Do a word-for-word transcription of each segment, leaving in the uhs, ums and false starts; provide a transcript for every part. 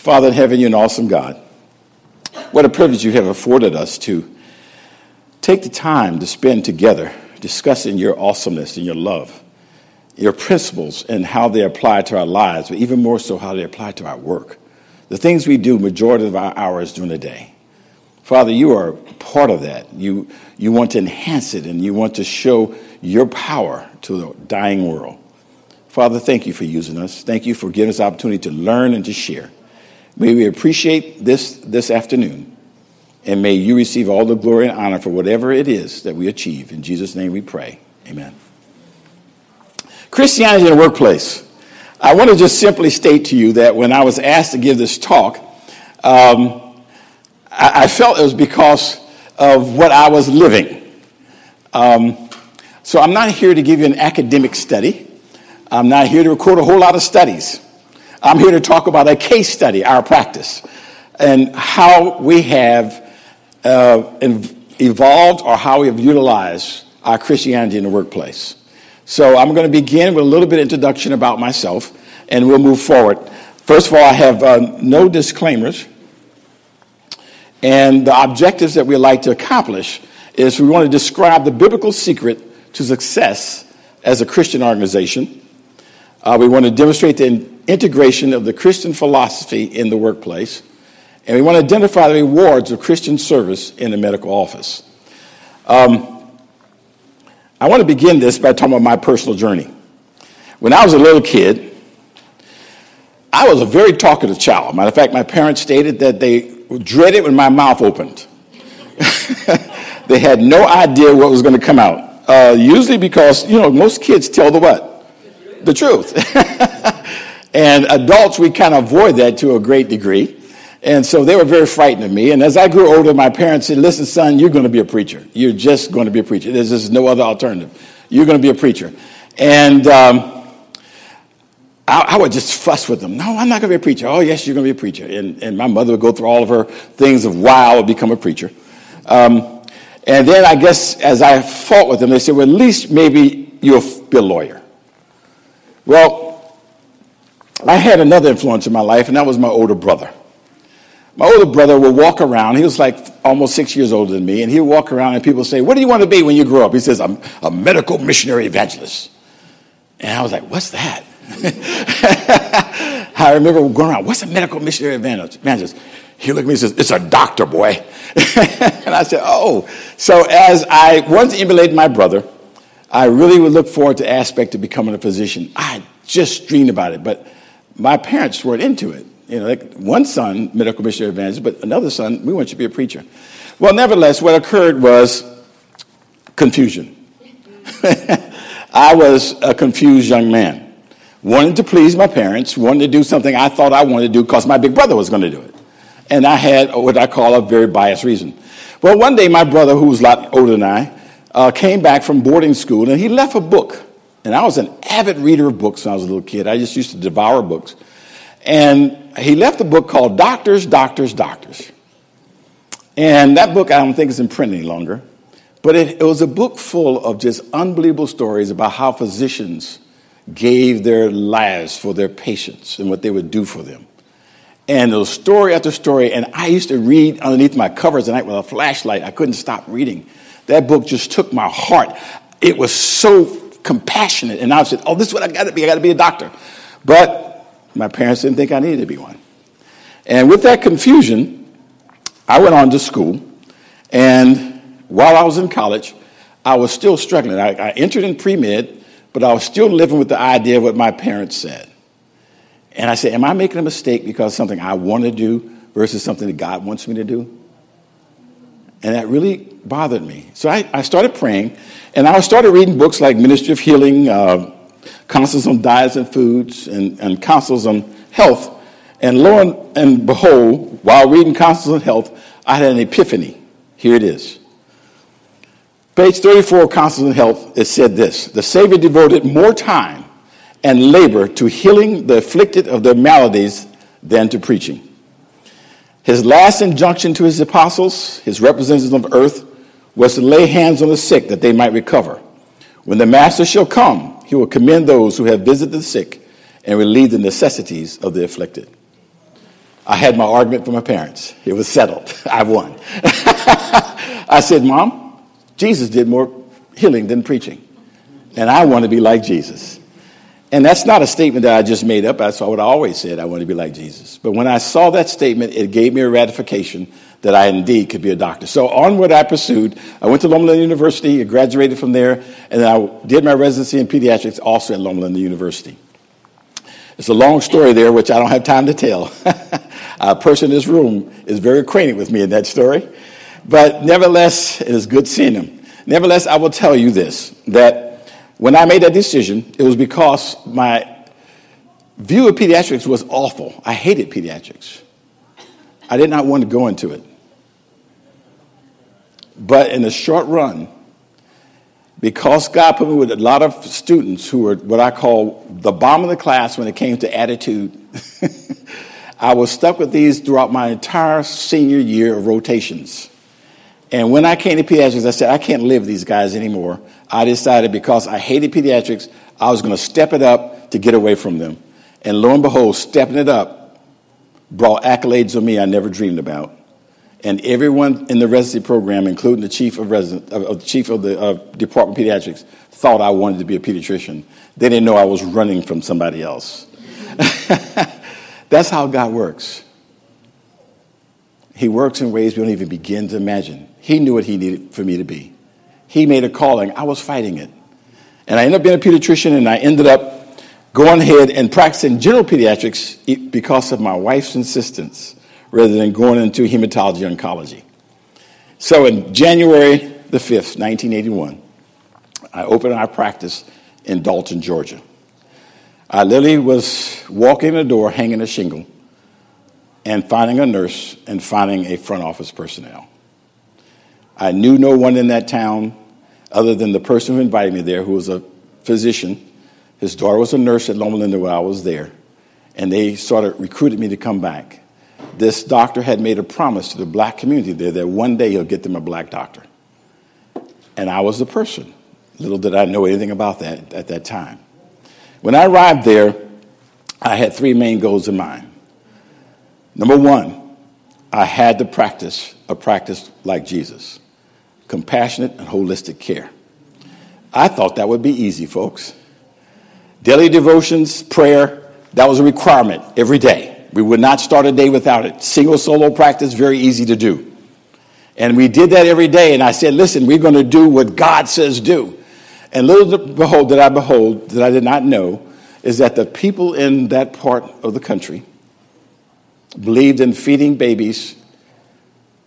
Father in heaven, you're an awesome God. What a privilege you have afforded us to take the time to spend together discussing your awesomeness and your love, your principles and how they apply to our lives, but even more so how they apply to our work. The things we do, majority of our hours during the day. Father, you are part of that. You, you want to enhance it, and you want to show your power to the dying world. Father, thank you for using us. Thank you for giving us the opportunity to learn and to share. May we appreciate this this afternoon, and may you receive all the glory and honor for whatever it is that we achieve. In Jesus' name we pray. Amen. Christianity in the workplace. I want to just simply state to you that when I was asked to give this talk, um, I, I felt it was because of what I was living. Um, so I'm not here to give you an academic study. I'm not here to record a whole lot of studies. I'm here to talk about a case study, our practice, and how we have uh, evolved or how we have utilized our Christianity in the workplace. So I'm going to begin with a little bit of introduction about myself, and we'll move forward. First of all, I have uh, no disclaimers. And the objectives that we like to accomplish is we want to describe the biblical secret to success as a Christian organization. Uh, we want to demonstrate the integration of the Christian philosophy in the workplace. And we want to identify the rewards of Christian service in the medical office. Um I want to begin this by talking about my personal journey. When I was a little kid, I was a very talkative child. Matter of fact, my parents stated that they dreaded when my mouth opened. They had no idea what was going to come out. Uh, usually because, you know, most kids tell the what? The truth. And adults, we kind of avoid that to a great degree. And so they were very frightened of me. And as I grew older, my parents said, listen, son, you're going to be a preacher. You're just going to be a preacher. There's just no other alternative. You're going to be a preacher. And um, I, I would just fuss with them. No, I'm not going to be a preacher. Oh, yes, you're going to be a preacher. And, and my mother would go through all of her things of why I would become a preacher. Um, and then I guess as I fought with them, they said, well, at least maybe you'll be a lawyer. Well, I had another influence in my life, and that was my older brother. My older brother would walk around. He was like almost six years older than me. And he'd walk around and people say, what do you want to be when you grow up? He says, I'm a medical missionary evangelist. And I was like, what's that? I remember going around, what's a medical missionary evangelist? He looked at me and says, it's a doctor, boy. And I said, oh. So as I wanted to emulate my brother, I really would look forward to the aspect of becoming a physician. I just dreamed about it, but my parents weren't into it. You know, like one son, medical missionary evangelist, but another son, we want you to be a preacher. Well, nevertheless, what occurred was confusion. I was a confused young man, wanted to please my parents, wanted to do something I thought I wanted to do because my big brother was going to do it. And I had what I call a very biased reason. Well, one day, my brother, who was a lot older than I, uh, came back from boarding school, and he left a book. And I was an avid reader of books when I was a little kid. I just used to devour books. And he left a book called Doctors, Doctors, Doctors. And that book, I don't think is in print any longer. But it, it was a book full of just unbelievable stories about how physicians gave their lives for their patients and what they would do for them. And it was story after story. And I used to read underneath my covers at night with a flashlight. I couldn't stop reading. That book just took my heart. It was so compassionate. And I said, oh, this is what I got to be. I got to be a doctor. But my parents didn't think I needed to be one. And with that confusion, I went on to school. And while I was in college, I was still struggling. I, I entered in pre-med, but I was still living with the idea of what my parents said. And I said, am I making a mistake because something I want to do versus something that God wants me to do? And that really bothered me. So I, I started praying, and I started reading books like Ministry of Healing, uh, Counsels on Diets and Foods, and, and Counsels on Health. And lo and, and behold, while reading Counsels on Health, I had an epiphany. Here it is. Page thirty-four of Counsels on Health, it said this: the Savior devoted more time and labor to healing the afflicted of their maladies than to preaching. His last injunction to his apostles, his representatives on earth, was to lay hands on the sick that they might recover. When the Master shall come, he will commend those who have visited the sick and relieve the necessities of the afflicted. I had my argument from my parents. It was settled. I won. I said, Mom, Jesus did more healing than preaching, and I want to be like Jesus. And that's not a statement that I just made up. That's what I always said. I want to be like Jesus. But when I saw that statement, it gave me a ratification that I indeed could be a doctor. So onward I pursued. I went to Loma Linda University. I graduated from there, and I did my residency in pediatrics also at Loma Linda University. It's a long story there, which I don't have time to tell. A person in this room is very acquainted with me in that story. But nevertheless, it is good seeing him. Nevertheless, I will tell you this, that when I made that decision, it was because my view of pediatrics was awful. I hated pediatrics. I did not want to go into it. But in the short run, because God put me with a lot of students who were what I call the bomb of the class when it came to attitude, I was stuck with these throughout my entire senior year of rotations. And when I came to pediatrics, I said, I can't live with these guys anymore. I decided because I hated pediatrics, I was going to step it up to get away from them. And lo and behold, stepping it up brought accolades on me I never dreamed about. And everyone in the residency program, including the chief of resident, uh, chief of the uh, Department of Pediatrics, thought I wanted to be a pediatrician. They didn't know I was running from somebody else. That's how God works. He works in ways we don't even begin to imagine. He knew what he needed for me to be. He made a calling. I was fighting it. And I ended up being a pediatrician, and I ended up going ahead and practicing general pediatrics because of my wife's insistence, rather than going into hematology oncology. So in January the fifth, nineteen eighty-one, I opened our practice in Dalton, Georgia. I literally was walking in the door, hanging a shingle, and finding a nurse and finding a front office personnel. I knew no one in that town other than the person who invited me there, who was a physician. His daughter was a nurse at Loma Linda while I was there, and they sort of recruited me to come back. This doctor had made a promise to the black community there that one day he'll get them a black doctor. And I was the person. Little did I know anything about that at that time. When I arrived there, I had three main goals in mind. Number one, I had to practice a practice like Jesus, compassionate and holistic care. I thought that would be easy, folks. Daily devotions, prayer, that was a requirement every day. We would not start a day without it. Single solo practice, very easy to do. And we did that every day. And I said, listen, we're going to do what God says do. And little behold that I behold, that I did not know, is that the people in that part of the country believed in feeding babies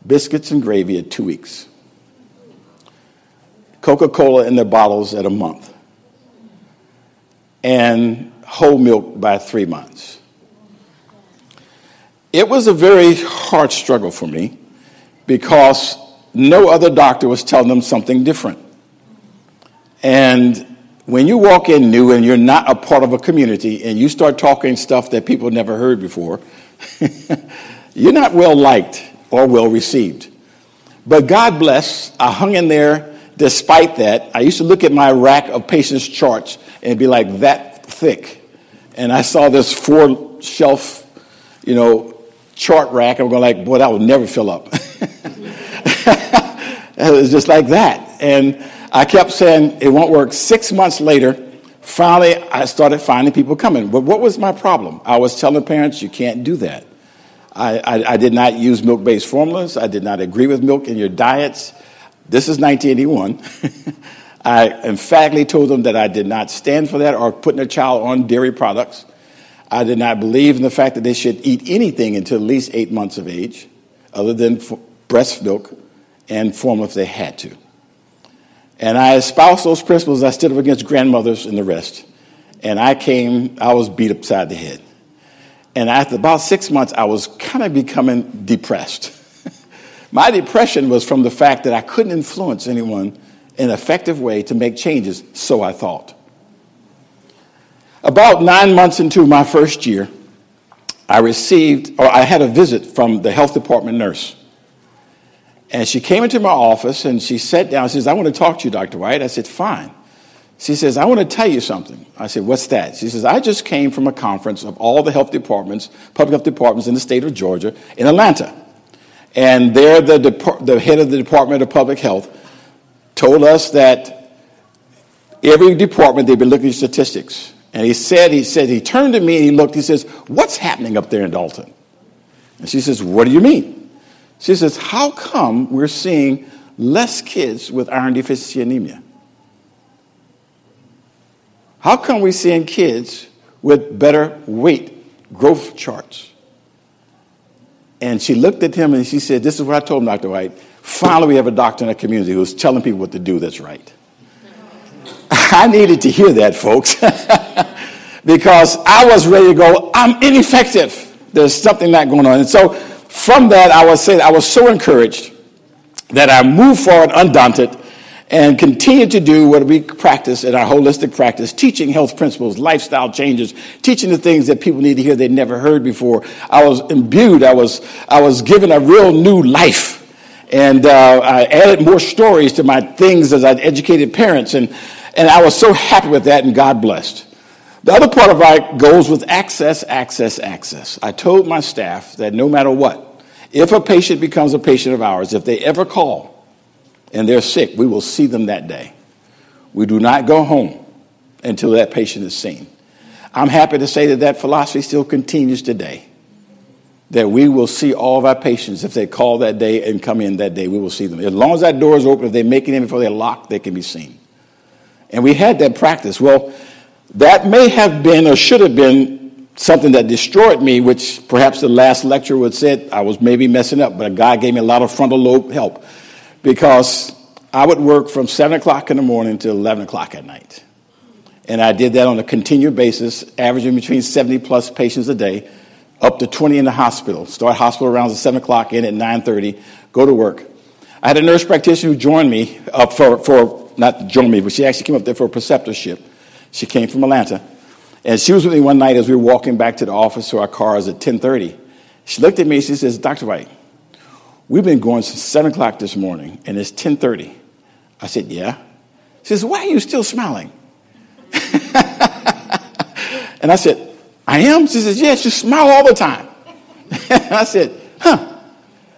biscuits and gravy at two weeks. Coca-Cola in their bottles at a month. And whole milk by three months. It was a very hard struggle for me because no other doctor was telling them something different. And when you walk in new and you're not a part of a community and you start talking stuff that people never heard before, you're not well liked or well received. But God bless, I hung in there despite that. I used to look at my rack of patients' charts and be like that thick. And I saw this four shelf, you know, chart rack, I'm going like, boy, that will never fill up. It was just like that. And I kept saying, it won't work. Six months later, finally, I started finding people coming. But what was my problem? I was telling parents, you can't do that. I, I, I did not use milk-based formulas. I did not agree with milk in your diets. This is nineteen eighty-one. I emphatically told them that I did not stand for that or putting a child on dairy products. I did not believe in the fact that they should eat anything until at least eight months of age, other than breast milk and formula if they had to. And I espoused those principles. I stood up against grandmothers and the rest. And I came, I was beat upside the head. And after about six months, I was kind of becoming depressed. My depression was from the fact that I couldn't influence anyone in an effective way to make changes, so I thought. About nine months into my first year, I received, or I had a visit from the health department nurse. And she came into my office and she sat down and says, I want to talk to you, Doctor White. I said, fine. She says, I want to tell you something. I said, what's that? She says, I just came from a conference of all the health departments, public health departments in the state of Georgia in Atlanta. And there the, dep- the head of the Department of Public Health told us that every department, they've been looking at statistics. And he said, he said, he turned to me and he looked, he says, what's happening up there in Dalton? And she says, what do you mean? She says, how come we're seeing less kids with iron deficiency anemia? How come we're seeing kids with better weight growth charts? And she looked at him and she said, this is what I told him, Doctor White. Finally, we have a doctor in our community who's telling people what to do that's right. I needed to hear that, folks, because I was ready to go, I'm ineffective. There's something not going on. And so from that, I was saying I was so encouraged that I moved forward undaunted and continue to do what we practice in our holistic practice, teaching health principles, lifestyle changes, teaching the things that people need to hear they never heard before. I was imbued. I was I was given a real new life. And uh, I added more stories to my things as I educated parents. And, and I was so happy with that, and God blessed. The other part of our goals was access, access, access. I told my staff that no matter what, if a patient becomes a patient of ours, if they ever call, and they're sick, we will see them that day. We do not go home until that patient is seen. I'm happy to say that that philosophy still continues today, that we will see all of our patients if they call that day and come in that day, we will see them. As long as that door is open, if they make it in before they're locked, they can be seen. And we had that practice. Well, that may have been or should have been something that destroyed me, which perhaps the last lecturer would say I was maybe messing up, but God gave me a lot of frontal lobe help. Because I would work from seven o'clock in the morning to eleven o'clock at night. And I did that on a continued basis, averaging between seventy plus patients a day, up to twenty in the hospital. Start hospital rounds at seven o'clock, in at nine thirty, go to work. I had a nurse practitioner who joined me up for, for not joined me, but she actually came up there for a preceptorship. She came from Atlanta. And she was with me one night as we were walking back to the office to our cars at ten thirty. She looked at me and she says, Doctor White, we've been going since seven o'clock this morning, and it's ten thirty. I said, yeah. She says, why are you still smiling? And I said, I am? She says, yes, you smile all the time. I said, huh.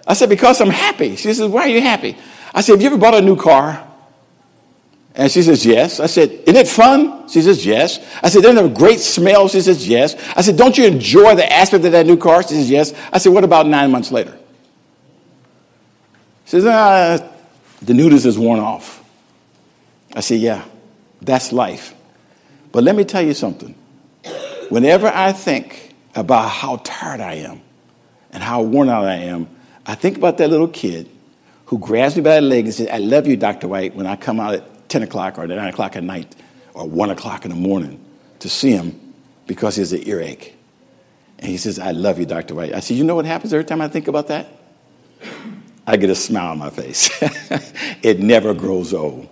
I said, because I'm happy. She says, why are you happy? I said, have you ever bought a new car? And she says, yes. I said, isn't it fun? She says, yes. I said, doesn't it have a great smell? She says, yes. I said, don't you enjoy the aspect of that new car? She says, yes. I said, what about nine months later? She says, ah, the newness is worn off. I said, yeah, that's life. But let me tell you something. Whenever I think about how tired I am and how worn out I am, I think about that little kid who grabs me by the leg and says, I love you, Doctor White, when I come out at ten o'clock or at nine o'clock at night or one o'clock in the morning to see him because he has an earache. And he says, I love you, Doctor White. I said, you know what happens every time I think about that? I get a smile on my face. It never grows old.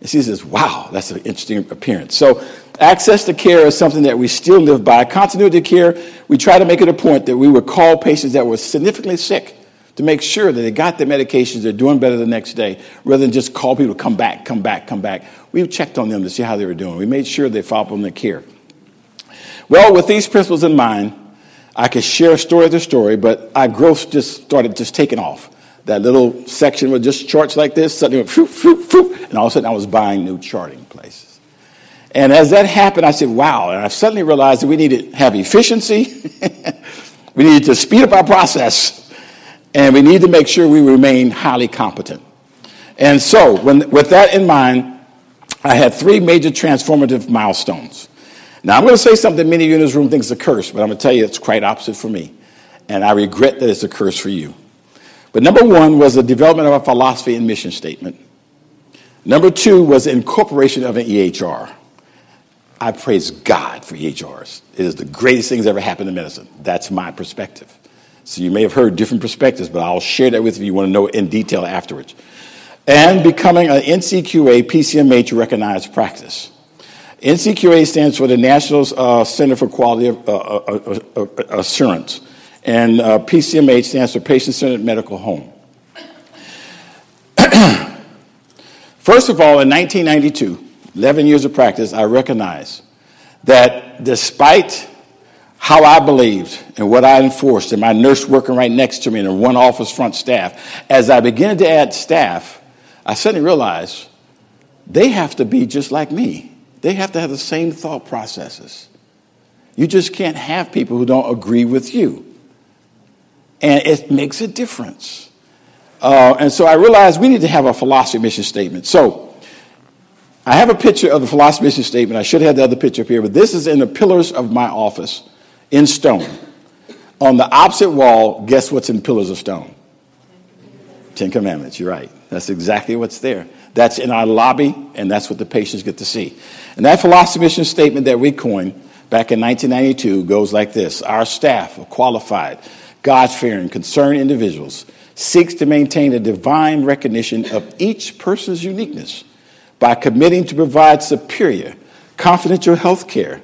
And she says, wow, that's an interesting appearance. So access to care is something that we still live by. Continuity of care, we try to make it a point that we would call patients that were significantly sick to make sure that they got their medications, they're doing better the next day, rather than just call people, come back, come back, come back. We checked on them to see how they were doing. We made sure they followed up on their care. Well, with these principles in mind, I could share story after story, but our growth just started just taking off. That little section with just charts like this, suddenly went, phew, phew, phew, and all of a sudden I was buying new charting places. And as that happened, I said, wow. And I suddenly realized that we needed to have efficiency. We needed to speed up our process. And we need to make sure we remain highly competent. And so when, with that in mind, I had three major transformative milestones. Now, I'm going to say something many of you in this room think is a curse, but I'm going to tell you it's quite opposite for me. And I regret that it's a curse for you. But number one was the development of a philosophy and mission statement. Number two was the incorporation of an E H R. I praise God for E H Rs. It is the greatest thing that's ever happened in medicine. That's my perspective. So you may have heard different perspectives, but I'll share that with you if you want to know in detail afterwards. And becoming an N C Q A P C M H recognized practice. N C Q A stands for the National uh, Center for Quality of, uh, uh, uh, uh, Assurance. And uh, P C M H stands for Patient-Centered Medical Home. First of all, in nineteen ninety-two, eleven years of practice, I recognize that despite how I believed and what I enforced and my nurse working right next to me and the one office front staff, as I began to add staff, I suddenly realized they have to be just like me. They have to have the same thought processes. You just can't have people who don't agree with you. And it makes a difference. Uh, and so I realized we need to have a philosophy mission statement. So I have a picture of the philosophy mission statement. I should have the other picture up here, but this is in the pillars of my office in stone. On the opposite wall, guess what's in pillars of stone? Ten Commandments, you're right. That's exactly what's there. That's in our lobby, and that's what the patients get to see. And that philosophy mission statement that we coined back in nineteen ninety-two goes like this. Our staff of qualified, God-fearing, concerned individuals seeks to maintain a divine recognition of each person's uniqueness by committing to provide superior, confidential health care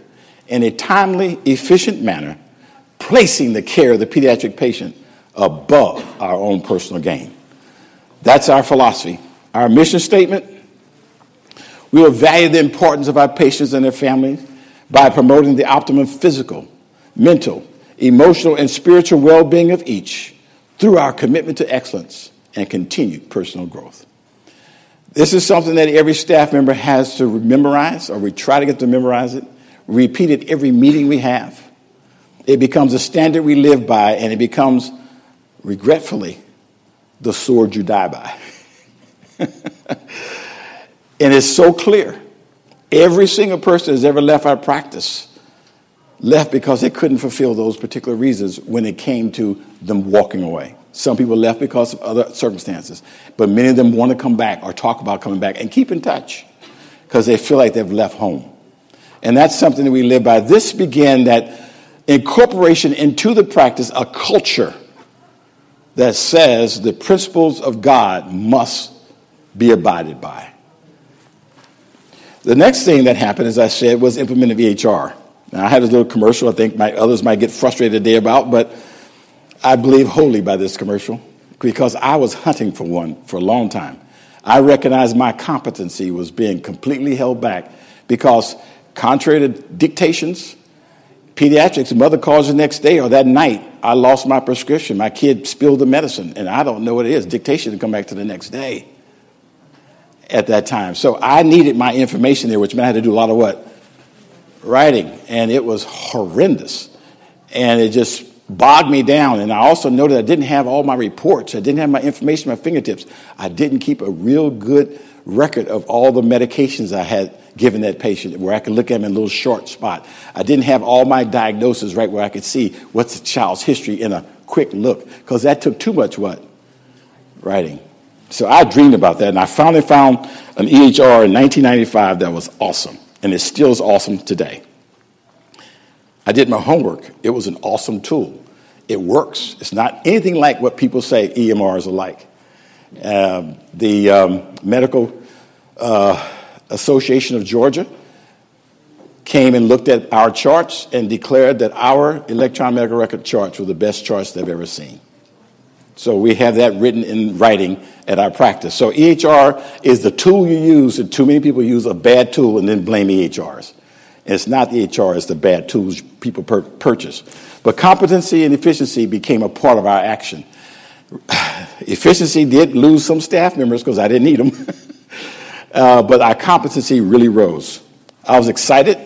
in a timely, efficient manner, placing the care of the pediatric patient above our own personal gain. That's our philosophy. Our mission statement, we will value the importance of our patients and their families by promoting the optimum physical, mental, emotional, and spiritual well-being of each through our commitment to excellence and continued personal growth. This is something that every staff member has to memorize, or we try to get to memorize it, repeat it every meeting we have. It becomes a standard we live by, and it becomes, regretfully, the sword you die by. And it's so clear. Every single person has ever left our practice, left because they couldn't fulfill those particular reasons when it came to them walking away. Some people left because of other circumstances, but many of them want to come back or talk about coming back and keep in touch because they feel like they've left home. And that's something that we live by. This began that incorporation into the practice, a culture that says the principles of God must be abided by. The next thing that happened, as I said, was implementing E H R. Now, I had a little commercial I think my, others might get frustrated today about, but I believe wholly by this commercial because I was hunting for one for a long time. I recognized my competency was being completely held back because contrary to dictations, pediatrics, mother calls the next day or that night, I lost my prescription. My kid spilled the medicine, and I don't know what it is. Dictation to come back to the next day. At that time. So I needed my information there, which meant I had to do a lot of what? Writing. And it was horrendous. And it just bogged me down. And I also noted I didn't have all my reports. I didn't have my information at my fingertips. I didn't keep a real good record of all the medications I had given that patient where I could look at them in a little short spot. I didn't have all my diagnoses right where I could see what's the child's history in a quick look because that took too much what? Writing. So I dreamed about that, and I finally found an E H R in nineteen ninety-five that was awesome, and it still is awesome today. I did my homework. It was an awesome tool. It works. It's not anything like what people say E M Rs are like. Um, the um, Medical uh, Association of Georgia came and looked at our charts and declared that our electronic medical record charts were the best charts they've ever seen. So we have that written in writing at our practice. So E H R is the tool you use, and too many people use a bad tool and then blame E H Rs. And it's not the E H R, it's the bad tools people pur- purchase. But competency and efficiency became a part of our action. Efficiency did lose some staff members because I didn't need them. uh, but our competency really rose. I was excited.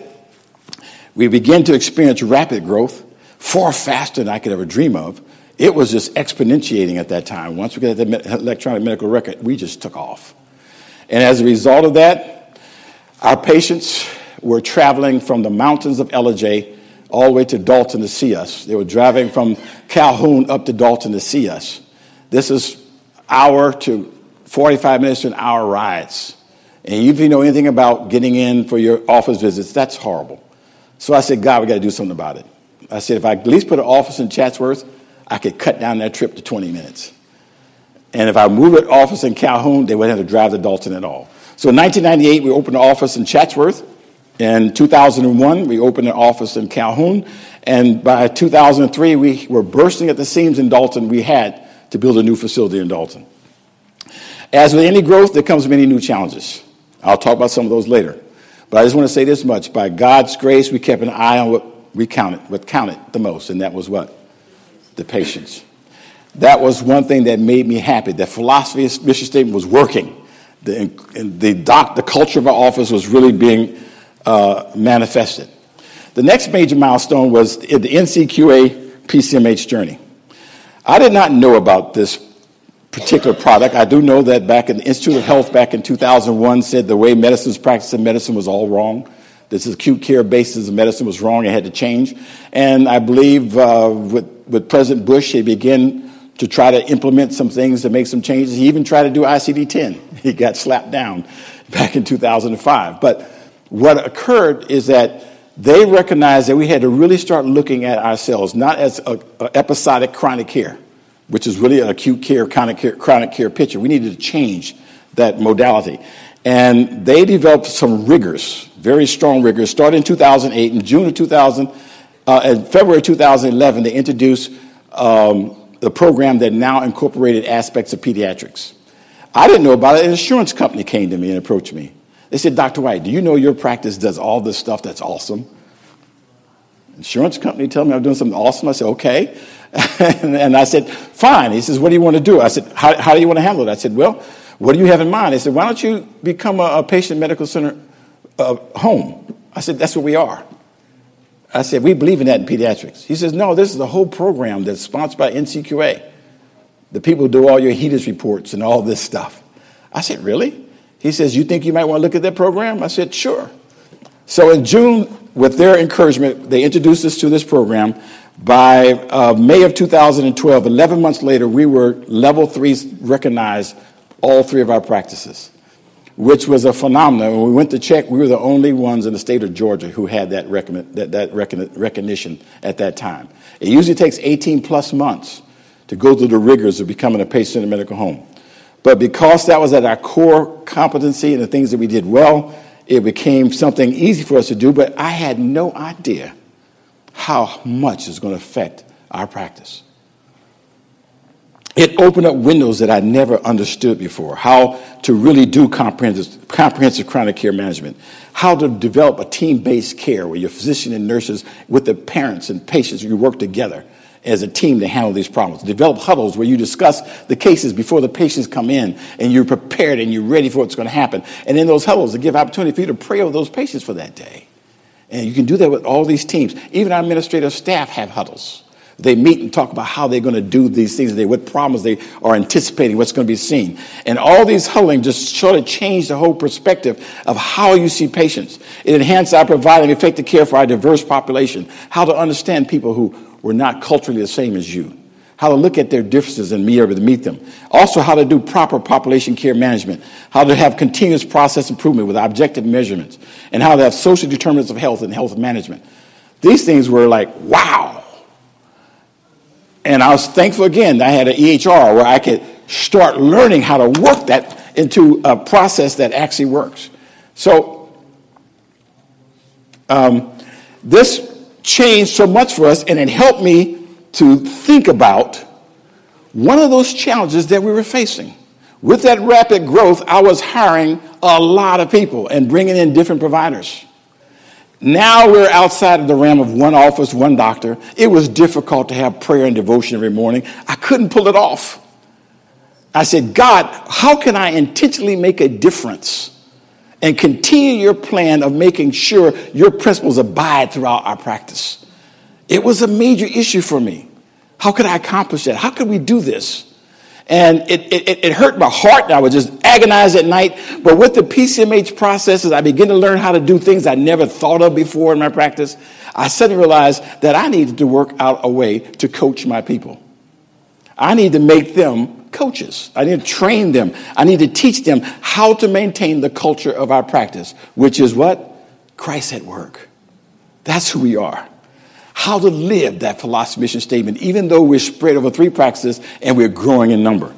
We began to experience rapid growth, far faster than I could ever dream of. It was just exponentiating at that time. Once we got that electronic medical record, we just took off. And as a result of that, our patients were traveling from the mountains of Ellijay all the way to Dalton to see us. They were driving from Calhoun up to Dalton to see us. This is hour to forty-five minutes to an hour rides. And if you know anything about getting in for your office visits, that's horrible. So I said, God, we got to do something about it. I said, if I at least put an office in Chatsworth, I could cut down that trip to twenty minutes. And if I moved an office in Calhoun, they wouldn't have to drive to Dalton at all. So in nineteen ninety-eight, we opened an office in Chatsworth. In two thousand one, we opened an office in Calhoun. And by two thousand three, we were bursting at the seams in Dalton. We had to build a new facility in Dalton. As with any growth, there comes many new challenges. I'll talk about some of those later. But I just want to say this much. By God's grace, we kept an eye on what we counted, what counted the most, and that was what? The patients. That was one thing that made me happy. The philosophy and mission statement was working. The, the, doc, the culture of our office was really being uh, manifested. The next major milestone was the N C Q A P C M H journey. I did not know about this particular product. I do know that back in the Institute of Health back in two thousand one said the way medicine was practiced in medicine was all wrong. This acute care basis of medicine was wrong. It had to change. And I believe uh, with, with President Bush, he began to try to implement some things, to make some changes. He even tried to do I C D ten. He got slapped down back in two thousand five. But what occurred is that they recognized that we had to really start looking at ourselves, not as a, a episodic chronic care, which is really an acute care chronic, care, chronic care picture. We needed to change that modality. And they developed some rigors, very strong rigors, started in two thousand eight. In June of two thousand, uh, in February two thousand eleven, they introduced um, the program that now incorporated aspects of pediatrics. I didn't know about it. An insurance company came to me and approached me. They said, Doctor White, do you know your practice does all this stuff that's awesome? Insurance company tell me I'm doing something awesome. I said, okay. and, and I said, fine. He says, what do you want to do? I said, how, how do you want to handle it? I said, well, what do you have in mind? They said, why don't you become a, a patient medical center uh, home? I said, that's what we are. I said, we believe in that in pediatrics. He says, no, this is a whole program that's sponsored by N C Q A. The people who do all your HEDIS reports and all this stuff. I said, really? He says, you think you might want to look at that program? I said, sure. So in June, with their encouragement, they introduced us to this program. By uh, May of two thousand twelve, eleven months later, we were level three recognized, all three of our practices, which was a phenomenon. When we went to check, we were the only ones in the state of Georgia who had that, recommend, that, that recon, recognition at that time. It usually takes eighteen-plus months to go through the rigors of becoming a patient in a medical home. But because that was at our core competency and the things that we did well, it became something easy for us to do, but I had no idea how much it's going to affect our practice. It opened up windows that I never understood before, how to really do comprehensive, comprehensive chronic care management, how to develop a team-based care where your physician and nurses with the parents and patients, you work together as a team to handle these problems. Develop huddles where you discuss the cases before the patients come in and you're prepared and you're ready for what's going to happen. And in those huddles, they give opportunity for you to pray over those patients for that day. And you can do that with all these teams. Even our administrative staff have huddles. They meet and talk about how they're going to do these things today, what problems they are anticipating, what's going to be seen. And all these huddling just sort of changed the whole perspective of how you see patients. It enhanced our providing effective care for our diverse population, how to understand people who were not culturally the same as you, how to look at their differences and be able to meet them. Also, how to do proper population care management, how to have continuous process improvement with objective measurements, and how to have social determinants of health and health management. These things were like, wow. And I was thankful, again, I had an E H R where I could start learning how to work that into a process that actually works. So um, this changed so much for us, and it helped me to think about one of those challenges that we were facing. With that rapid growth, I was hiring a lot of people and bringing in different providers. Now we're outside of the realm of one office, one doctor. It was difficult to have prayer and devotion every morning. I couldn't pull it off. I said, God, how can I intentionally make a difference and continue your plan of making sure your principles abide throughout our practice? It was a major issue for me. How could I accomplish that? How could we do this? And it, it, it hurt my heart. I was just agonized at night. But with the P C M H processes, I began to learn how to do things I never thought of before in my practice. I suddenly realized that I needed to work out a way to coach my people. I need to make them coaches. I need to train them. I need to teach them how to maintain the culture of our practice, which is what? Christ at work. That's who we are. How to live that philosophy mission statement, even though we're spread over three practices and we're growing in number.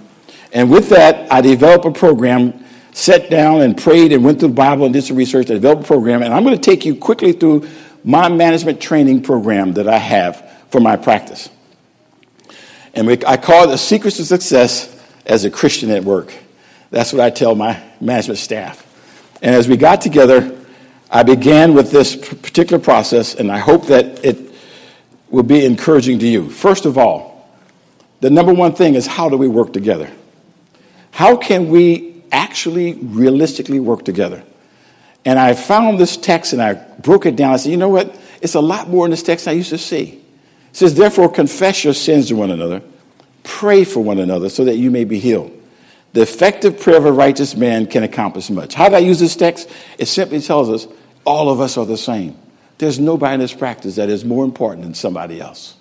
And with that, I developed a program, sat down and prayed and went through the Bible and did some research. I developed a program, and I'm going to take you quickly through my management training program that I have for my practice. And we, I call it the secret to success as a Christian at work. That's what I tell my management staff. And as we got together, I began with this particular process, and I hope that it will be encouraging to you. First of all, the number one thing is, how do we work together? How can we actually realistically work together? And I found this text, and I broke it down. I said, you know what? It's a lot more in this text than I used to see. It says, therefore, confess your sins to one another. Pray for one another so that you may be healed. The effective prayer of a righteous man can accomplish much. How did I use this text? It simply tells us all of us are the same. There's nobody in this practice that is more important than somebody else.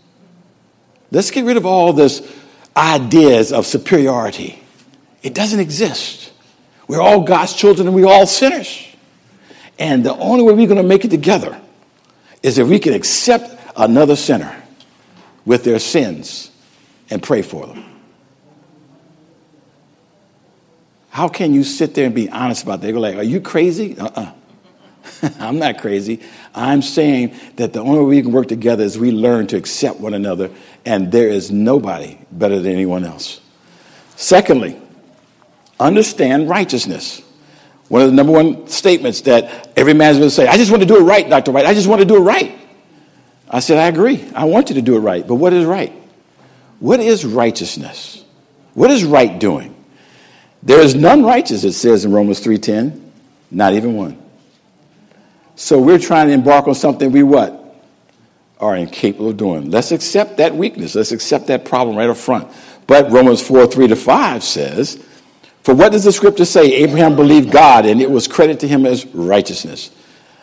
Let's get rid of all this ideas of superiority. It doesn't exist. We're all God's children, and we're all sinners. And the only way we're going to make it together is if we can accept another sinner with their sins and pray for them. How can you sit there and be honest about that? They're like, are you crazy? Uh-uh. I'm not crazy. I'm saying that the only way we can work together is we learn to accept one another, and there is nobody better than anyone else. Secondly, understand righteousness. One of the number one statements that every man's going to say, I just want to do it right, Doctor White. I just want to do it right. I said, I agree. I want you to do it right. But what is right? What is righteousness? What is right doing? There is none righteous, it says in Romans three ten, not even one. So we're trying to embark on something we what? Are incapable of doing. Let's accept that weakness. Let's accept that problem right up front. But Romans four three to five says, for what does the scripture say? Abraham believed God, and it was credited to him as righteousness.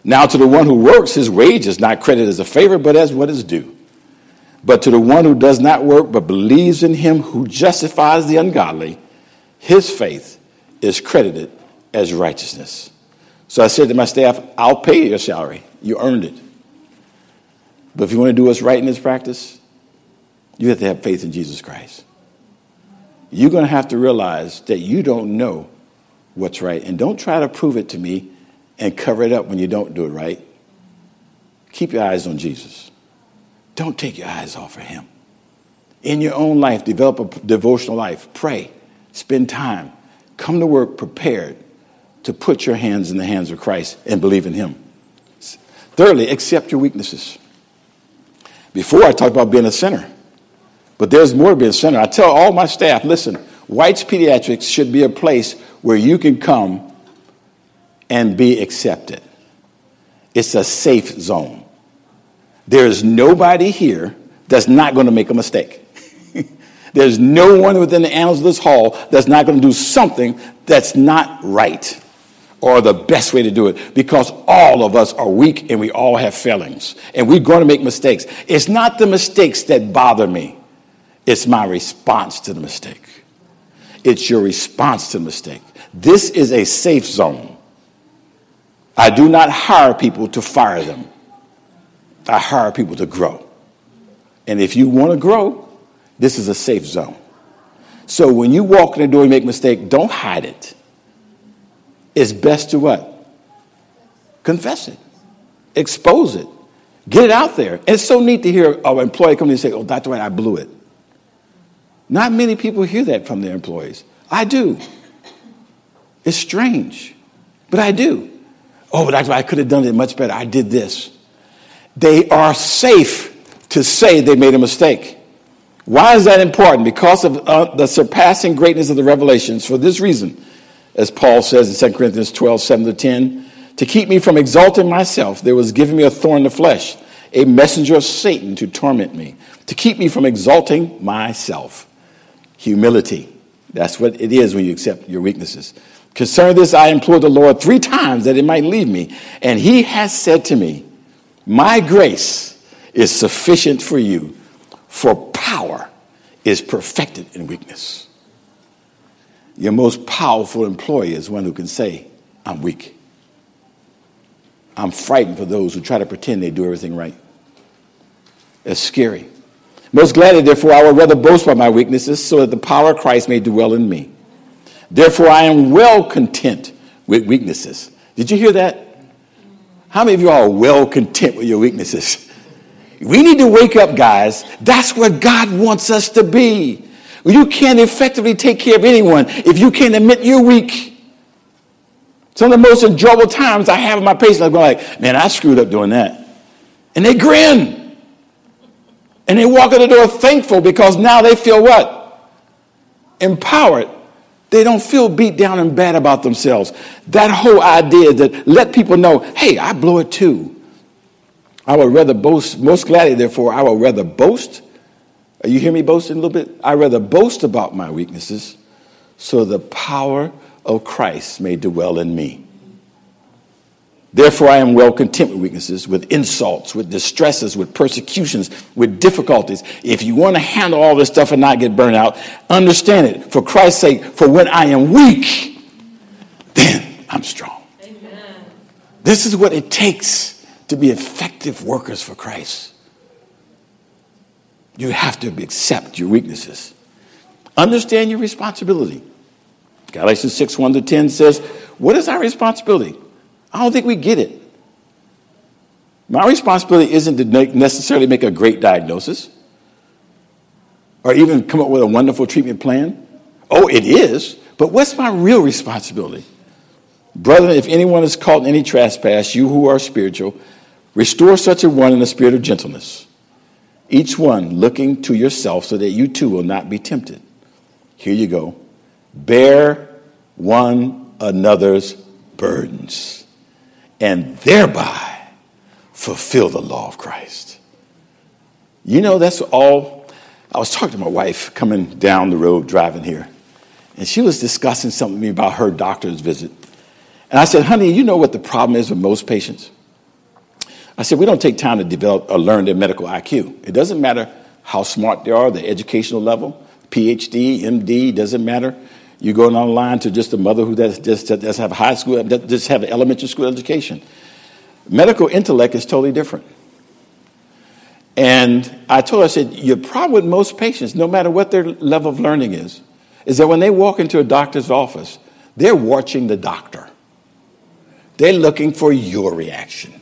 Now to the one who works, his wage is not credited as a favor, but as what is due. But to the one who does not work, but believes in him who justifies the ungodly, his faith is credited as righteousness. So I said to my staff, I'll pay your salary. You earned it. But if you want to do what's right in this practice, you have to have faith in Jesus Christ. You're going to have to realize that you don't know what's right. And don't try to prove it to me and cover it up when you don't do it right. Keep your eyes on Jesus. Don't take your eyes off of him. In your own life, develop a devotional life. Pray. Spend time. Come to work prepared to put your hands in the hands of Christ and believe in him. Thirdly, accept your weaknesses. Before, I talked about being a sinner. But there's more to being a sinner. I tell all my staff, listen, White's Pediatrics should be a place where you can come and be accepted. It's a safe zone. There's nobody here that's not going to make a mistake. There's no one within the annals of this hall that's not going to do something that's not right or the best way to do it, because all of us are weak and we all have failings, and we're going to make mistakes. It's not the mistakes that bother me. It's my response to the mistake. It's your response to the mistake. This is a safe zone. I do not hire people to fire them. I hire people to grow. And if you want to grow, this is a safe zone. So when you walk in the door and make a mistake, don't hide it. It's best to what? Confess it. Expose it. Get it out there. And it's so neat to hear an employee come in and say, oh, Doctor White, I blew it. Not many people hear that from their employees. I do. It's strange, but I do. Oh, Doctor White, I could have done it much better. I did this. They are safe to say they made a mistake. Why is that important? Because of uh, the surpassing greatness of the revelations. For this reason, as Paul says in Second Corinthians twelve, seven to ten, to keep me from exalting myself, there was given me a thorn in the flesh, a messenger of Satan to torment me, to keep me from exalting myself. Humility. That's what it is when you accept your weaknesses. Concerning this, I implored the Lord three times that it might leave me. And he has said to me, my grace is sufficient for you, for power is perfected in weakness. Your most powerful employee is one who can say, I'm weak. I'm frightened for those who try to pretend they do everything right. It's scary. Most gladly, therefore, I would rather boast about my weaknesses, so that the power of Christ may dwell in me. Therefore, I am well content with weaknesses. Did you hear that? How many of you are well content with your weaknesses? We need to wake up, guys. That's where God wants us to be. You can't effectively take care of anyone if you can't admit you're weak. Some of the most enjoyable times I have with my patients, I'm going like, man, I screwed up doing that. And they grin. And they walk out the door thankful because now they feel what? Empowered. They don't feel beat down and bad about themselves. That whole idea that let people know, hey, I blow it too. I would rather boast, most gladly, therefore, I would rather boast. You hear me boasting a little bit? I'd rather boast about my weaknesses so the power of Christ may dwell in me. Therefore, I am well content with weaknesses, with insults, with distresses, with persecutions, with difficulties. If you want to handle all this stuff and not get burnt out, understand it. For Christ's sake, for when I am weak, then I'm strong. Amen. This is what it takes to be effective workers for Christ. You have to accept your weaknesses. Understand your responsibility. Galatians six, one to ten says, what is our responsibility? I don't think we get it. My responsibility isn't to necessarily make a great diagnosis or even come up with a wonderful treatment plan. Oh, it is. But what's my real responsibility? Brethren, if anyone is caught in any trespass, you who are spiritual, restore such a one in the spirit of gentleness, each one looking to yourself so that you too will not be tempted. Here you go. Bear one another's burdens, and thereby fulfill the law of Christ. You know, that's all. I was talking to my wife coming down the road, driving here, and she was discussing something with me about her doctor's visit. And I said, honey, you know what the problem is with most patients? I said, we don't take time to develop or learn their medical I Q. It doesn't matter how smart they are, their educational level, P H D, M D, doesn't matter. You go online to just a mother who does, just does have high school, just have an elementary school education. Medical intellect is totally different. And I told her, I said, your problem with most patients, no matter what their level of learning is, is that when they walk into a doctor's office, they're watching the doctor. They're looking for your reaction.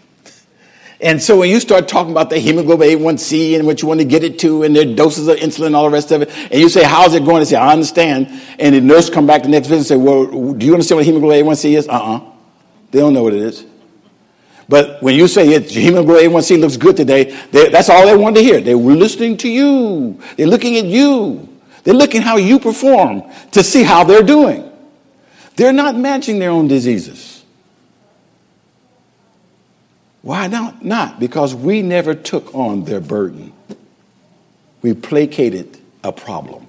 And so when you start talking about the hemoglobin A one C and what you want to get it to and their doses of insulin and all the rest of it, and you say, how's it going? They say, I understand. And the nurse come back the next visit and say, well, do you understand what hemoglobin A one C is? Uh-uh. They don't know what it is. But when you say, yeah, hemoglobin A one C looks good today, they, that's all they want to hear. They were listening to you. They're looking at you. They're looking how you perform to see how they're doing. They're not matching their own diseases. Why not? Not because we never took on their burden. We placated a problem.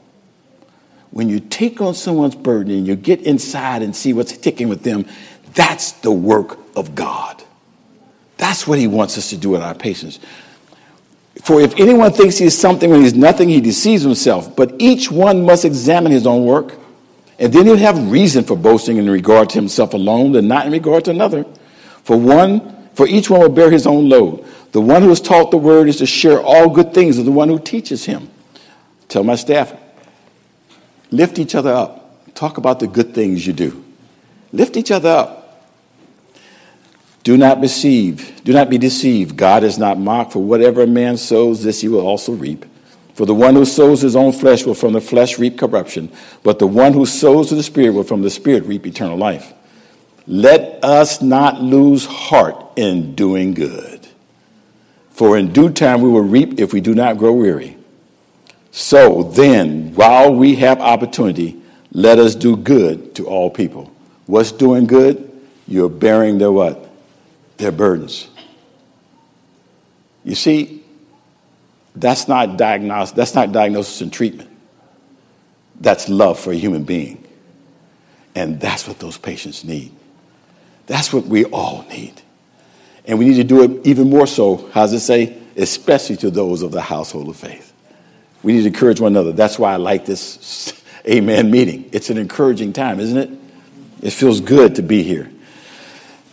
When you take on someone's burden and you get inside and see what's ticking with them, that's the work of God. That's what he wants us to do with our patients. For if anyone thinks he is something when he's nothing, he deceives himself. But each one must examine his own work, and then he'll have reason for boasting in regard to himself alone and not in regard to another. For one... For each one will bear his own load. The one who is taught the word is to share all good things with the one who teaches him. Tell my staff, lift each other up. Talk about the good things you do. Lift each other up. Do not deceive. Do not be deceived. God is not mocked. For whatever a man sows, this he will also reap. For the one who sows his own flesh will from the flesh reap corruption. But the one who sows to the Spirit will from the Spirit reap eternal life. Let us not lose heart in doing good, for in due time we will reap if we do not grow weary. So then, while we have opportunity, let us do good to all people. What's doing good? You're bearing their what? Their burdens. You see, that's not diagnosis, that's not diagnosis and treatment. That's love for a human being. And that's what those patients need. That's what we all need. And we need to do it even more so, how does it say, especially to those of the household of faith. We need to encourage one another. That's why I like this Amen meeting. It's an encouraging time, isn't it? It feels good to be here.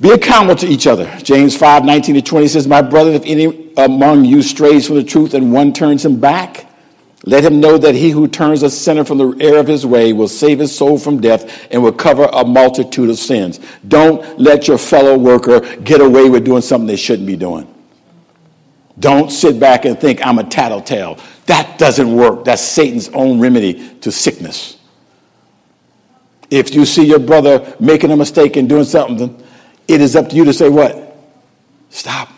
Be accountable to each other. James five, nineteen to twenty says, my brother, if any among you strays from the truth and one turns him back, let him know that he who turns a sinner from the error of his way will save his soul from death and will cover a multitude of sins. Don't let your fellow worker get away with doing something they shouldn't be doing. Don't sit back and think, I'm a tattletale. That doesn't work. That's Satan's own remedy to sickness. If you see your brother making a mistake and doing something, it is up to you to say what? Stop.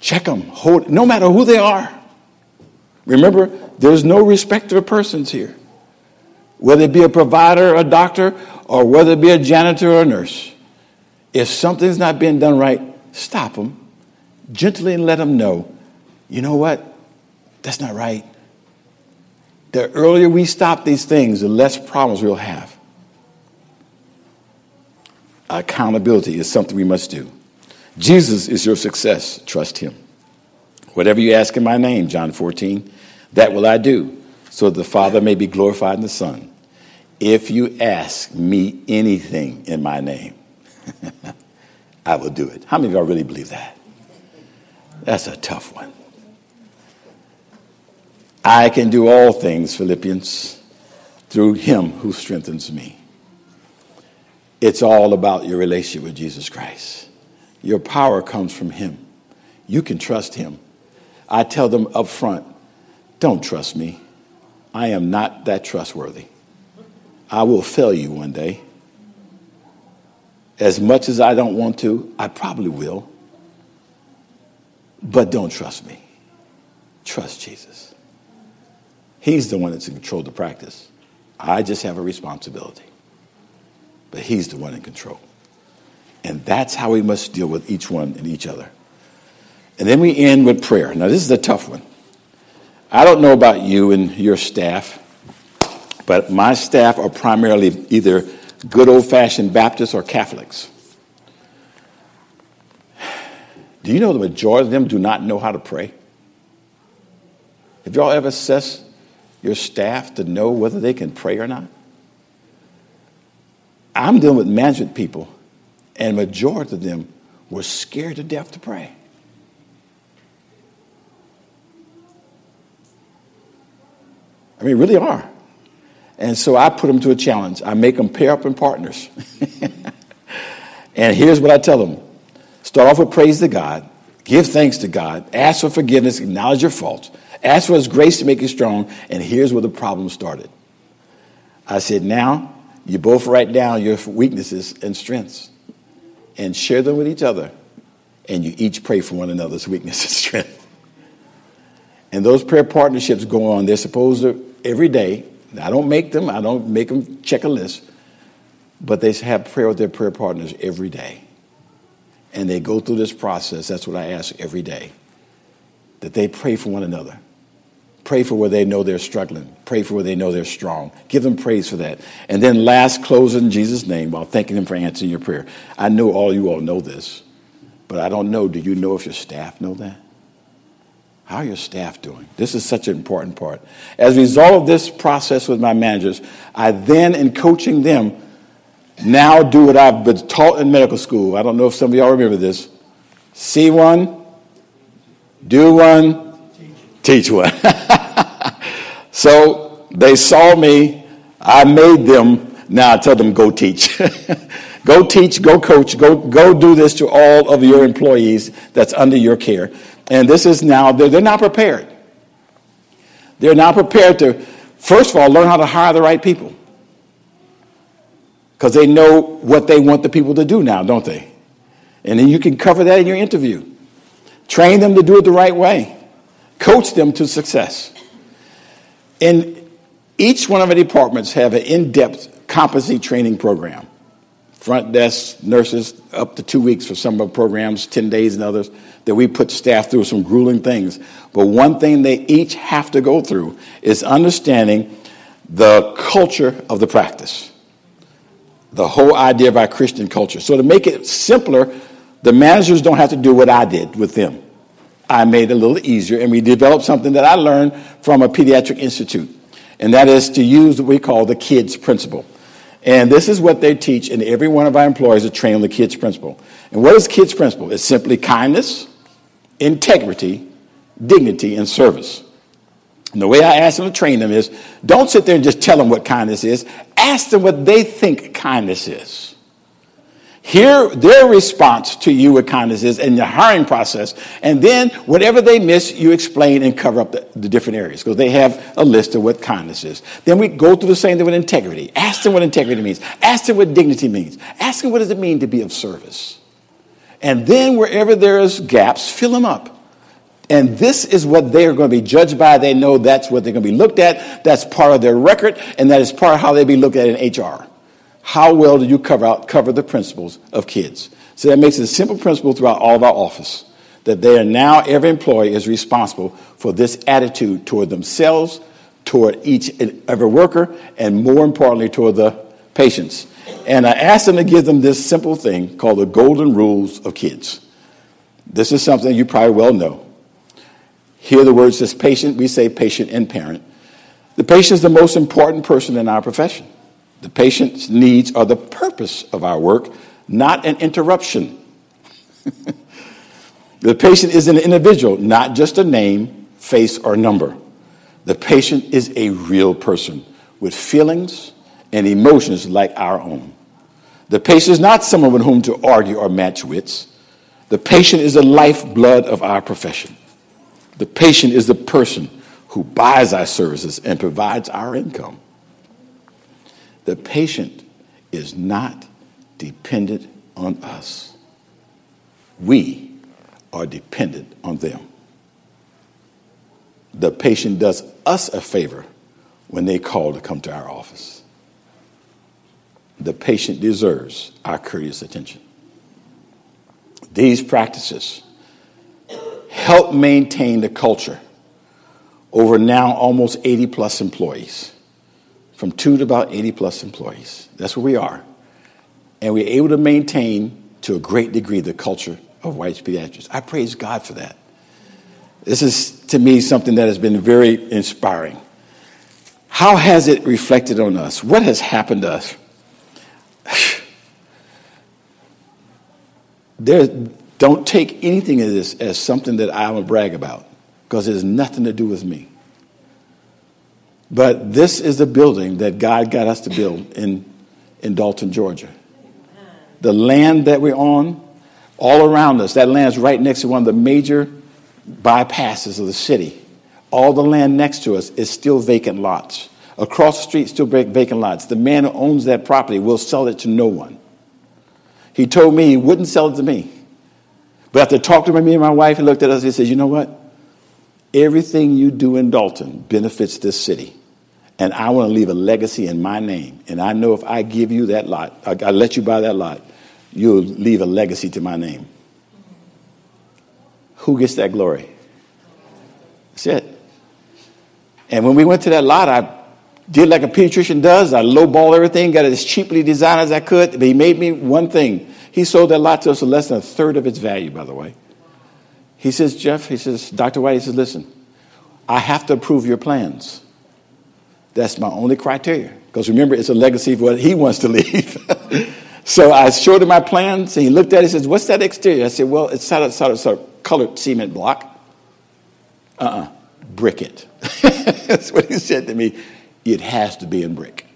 Check them. Hold, no matter who they are. Remember, there's no respecter of persons here. Whether it be a provider or a doctor, or whether it be a janitor or a nurse. If something's not being done right, stop them. Gently and let them know, you know what? That's not right. The earlier we stop these things, the less problems we'll have. Accountability is something we must do. Jesus is your success. Trust him. Whatever you ask in my name, John fourteen, that will I do, so that the Father may be glorified in the Son. If you ask me anything in my name, I will do it. How many of y'all really believe that? That's a tough one. I can do all things, Philippians, through him who strengthens me. It's all about your relationship with Jesus Christ. Your power comes from him. You can trust him. I tell them up front, don't trust me. I am not that trustworthy. I will fail you one day. As much as I don't want to, I probably will. But don't trust me. Trust Jesus. He's the one that's in control of the practice. I just have a responsibility. But he's the one in control. And that's how we must deal with each one and each other. And then we end with prayer. Now, this is a tough one. I don't know about you and your staff, but my staff are primarily either good old-fashioned Baptists or Catholics. Do you know the majority of them do not know how to pray? Have y'all ever assessed your staff to know whether they can pray or not? I'm dealing with management people, and the majority of them were scared to death to pray. I mean, really are. And so I put them to a challenge. I make them pair up in partners. And here's what I tell them. Start off with praise to God. Give thanks to God. Ask for forgiveness. Acknowledge your faults. Ask for his grace to make you strong. And here's where the problem started. I said, now you both write down your weaknesses and strengths and share them with each other. And you each pray for one another's weakness and strength. And those prayer partnerships go on. They're supposed to every day. I don't make them. I don't make them check a list. But they have prayer with their prayer partners every day. And they go through this process. That's what I ask every day. That they pray for one another. Pray for where they know they're struggling. Pray for where they know they're strong. Give them praise for that. And then last, close in Jesus' name while thanking him for answering your prayer. I know all you all know this. But I don't know. Do you know if your staff know that? How are your staff doing? This is such an important part. As a result of this process with my managers, I then, in coaching them, now do what I've been taught in medical school. I don't know if some of y'all remember this. See one, do one, teach, teach one. So they saw me. I made them. Now I tell them, go teach. Go teach, go coach, go, go do this to all of your employees that's under your care. And this is now, they're, they're not prepared. They're not prepared to, first of all, learn how to hire the right people. Because they know what they want the people to do now, don't they? And then you can cover that in your interview. Train them to do it the right way. Coach them to success. And each one of the departments have an in-depth competency training program. Front desk, nurses, up to two weeks for some of the programs, ten days and others, that we put staff through some grueling things. But one thing they each have to go through is understanding the culture of the practice, the whole idea of our Christian culture. So to make it simpler, the managers don't have to do what I did with them. I made it a little easier, and we developed something that I learned from a pediatric institute, and that is to use what we call the kids principle. And this is what they teach, and every one of our employees are trained on the kids principle. And what is kids principle? It's simply kindness, integrity, dignity, and service. And the way I ask them to train them is, don't sit there and just tell them what kindness is. Ask them what they think kindness is. Hear their response to you, what kindness is, and the hiring process. And then whatever they miss, you explain and cover up the, the different areas, because they have a list of what kindness is. Then we go through the same thing with integrity. Ask them what integrity means. Ask them what dignity means. Ask them what does it mean to be of service. And then wherever there is gaps, fill them up. And this is what they are going to be judged by. They know that's what they're going to be looked at. That's part of their record, and that is part of how they be looked at in H R. How well do you cover out, cover the principles of kids? So that makes it a simple principle throughout all of our office, that they are now, every employee is responsible for this attitude toward themselves, toward each and every worker, and more importantly, toward the patients. And I asked them to give them this simple thing called the golden rules of kids. This is something you probably well know. Here the words says patient, we say patient and parent. The patient is the most important person in our profession. The patient's needs are the purpose of our work, not an interruption. The patient is an individual, not just a name, face, or number. The patient is a real person with feelings and emotions like our own. The patient is not someone with whom to argue or match wits. The patient is the lifeblood of our profession. The patient is the person who buys our services and provides our income. The patient is not dependent on us. We are dependent on them. The patient does us a favor when they call to come to our office. The patient deserves our courteous attention. These practices help maintain the culture over now almost eighty plus employees. From two to about eighty plus employees. That's where we are. And we're able to maintain to a great degree the culture of White's Pediatrics. I praise God for that. This is, to me, something that has been very inspiring. How has it reflected on us? What has happened to us? There, don't take anything of this as something that I will brag about, because it has nothing to do with me. But this is the building that God got us to build in, in Dalton, Georgia. The land that we're on, all around us, that land's right next to one of the major bypasses of the city. All the land next to us is still vacant lots. Across the street, still vacant lots. The man who owns that property will sell it to no one. He told me he wouldn't sell it to me. But after talking to me and my wife, he looked at us and he said, you know what? Everything you do in Dalton benefits this city. And I want to leave a legacy in my name. And I know if I give you that lot, I, I let you buy that lot, you'll leave a legacy to my name. Who gets that glory? That's it. And when we went to that lot, I did like a pediatrician does. I lowballed everything, got it as cheaply designed as I could. But he made me one thing. He sold that lot to us for less than a third of its value, by the way. He says, Jeff, he says, Doctor White, he says, listen, I have to approve your plans. That's my only criteria. Because remember, it's a legacy for what he wants to leave. So I showed him my plans, and he looked at it, he says, what's that exterior? I said, well, it's sort of, sort of, sort of colored cement block. Uh-uh, brick it. That's what he said to me. It has to be in brick.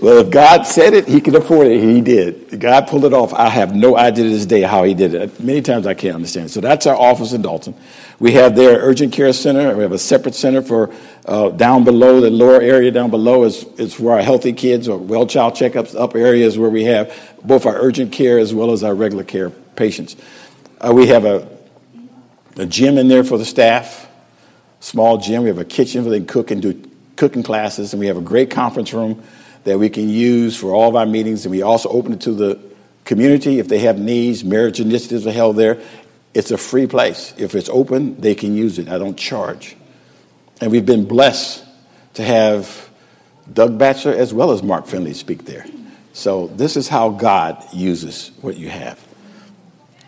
Well, if God said it, he could afford it. He did. God pulled it off. I have no idea to this day how he did it. Many times I can't understand it. So that's our office in Dalton. We have their urgent care center. We have a separate center for uh, down below, the lower area down below is, is for our healthy kids or well child checkups. The upper area is where we have both our urgent care as well as our regular care patients. Uh, we have a, a gym in there for the staff, small gym. We have a kitchen where they can cook and do cooking classes, and we have a great conference room that we can use for all of our meetings. And we also open it to the community. If they have needs, marriage initiatives are held there. It's a free place. If it's open, they can use it. I don't charge. And we've been blessed to have Doug Batchelor as well as Mark Finley speak there. So this is how God uses what you have.